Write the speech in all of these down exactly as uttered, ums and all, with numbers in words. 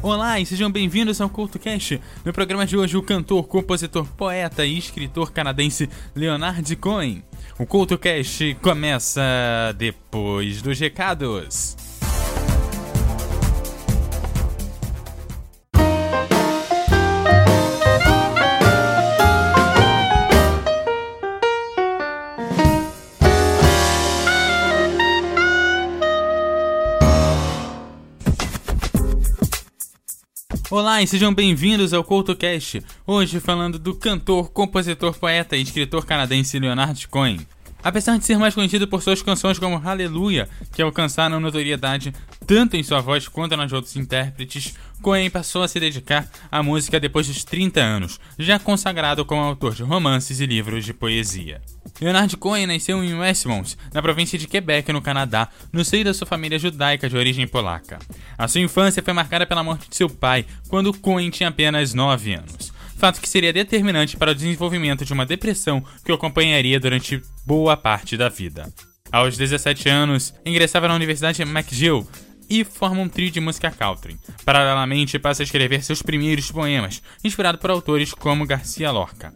Olá e sejam bem-vindos ao CoutoCast. No programa de hoje, o cantor, compositor, poeta e escritor canadense Leonard Cohen. O CoutoCast começa depois dos recados. Olá e sejam bem-vindos ao CoutoCast, hoje falando do cantor, compositor, poeta e escritor canadense Leonard Cohen. Apesar de ser mais conhecido por suas canções como Hallelujah, que alcançaram notoriedade tanto em sua voz quanto nas outros intérpretes, Cohen passou a se dedicar à música depois dos trinta anos, já consagrado como autor de romances e livros de poesia. Leonard Cohen nasceu em Westmount, na província de Quebec, no Canadá, no seio da sua família judaica de origem polaca. A sua infância foi marcada pela morte de seu pai, quando Cohen tinha apenas nove anos. Fato que seria determinante para o desenvolvimento de uma depressão que o acompanharia durante boa parte da vida. Aos dezessete anos, ingressava na Universidade McGill e forma um trio de música country. Paralelamente, passa a escrever seus primeiros poemas, inspirado por autores como Garcia Lorca.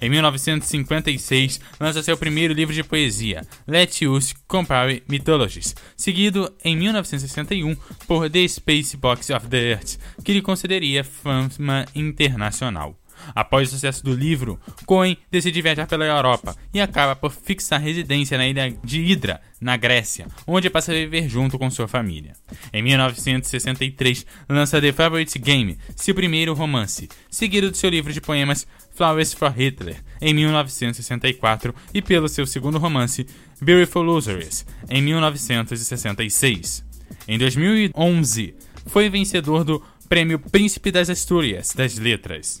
Em mil novecentos e cinquenta e seis, lança seu primeiro livro de poesia, Let Us Compare Mythologies, seguido em mil novecentos e sessenta e um por The Space Box of the Earth, que lhe concederia fama internacional. Após o sucesso do livro, Cohen decide viajar pela Europa e acaba por fixar residência na ilha de Hydra, na Grécia, onde passa a viver junto com sua família. Em mil novecentos e sessenta e três, lança The Favorite Game, seu primeiro romance, seguido do seu livro de poemas Flowers for Hitler, em mil novecentos e sessenta e quatro, e pelo seu segundo romance, Beautiful Losers, em mil novecentos e sessenta e seis. Em dois mil e onze, foi vencedor do Prêmio Príncipe das Astúrias das Letras.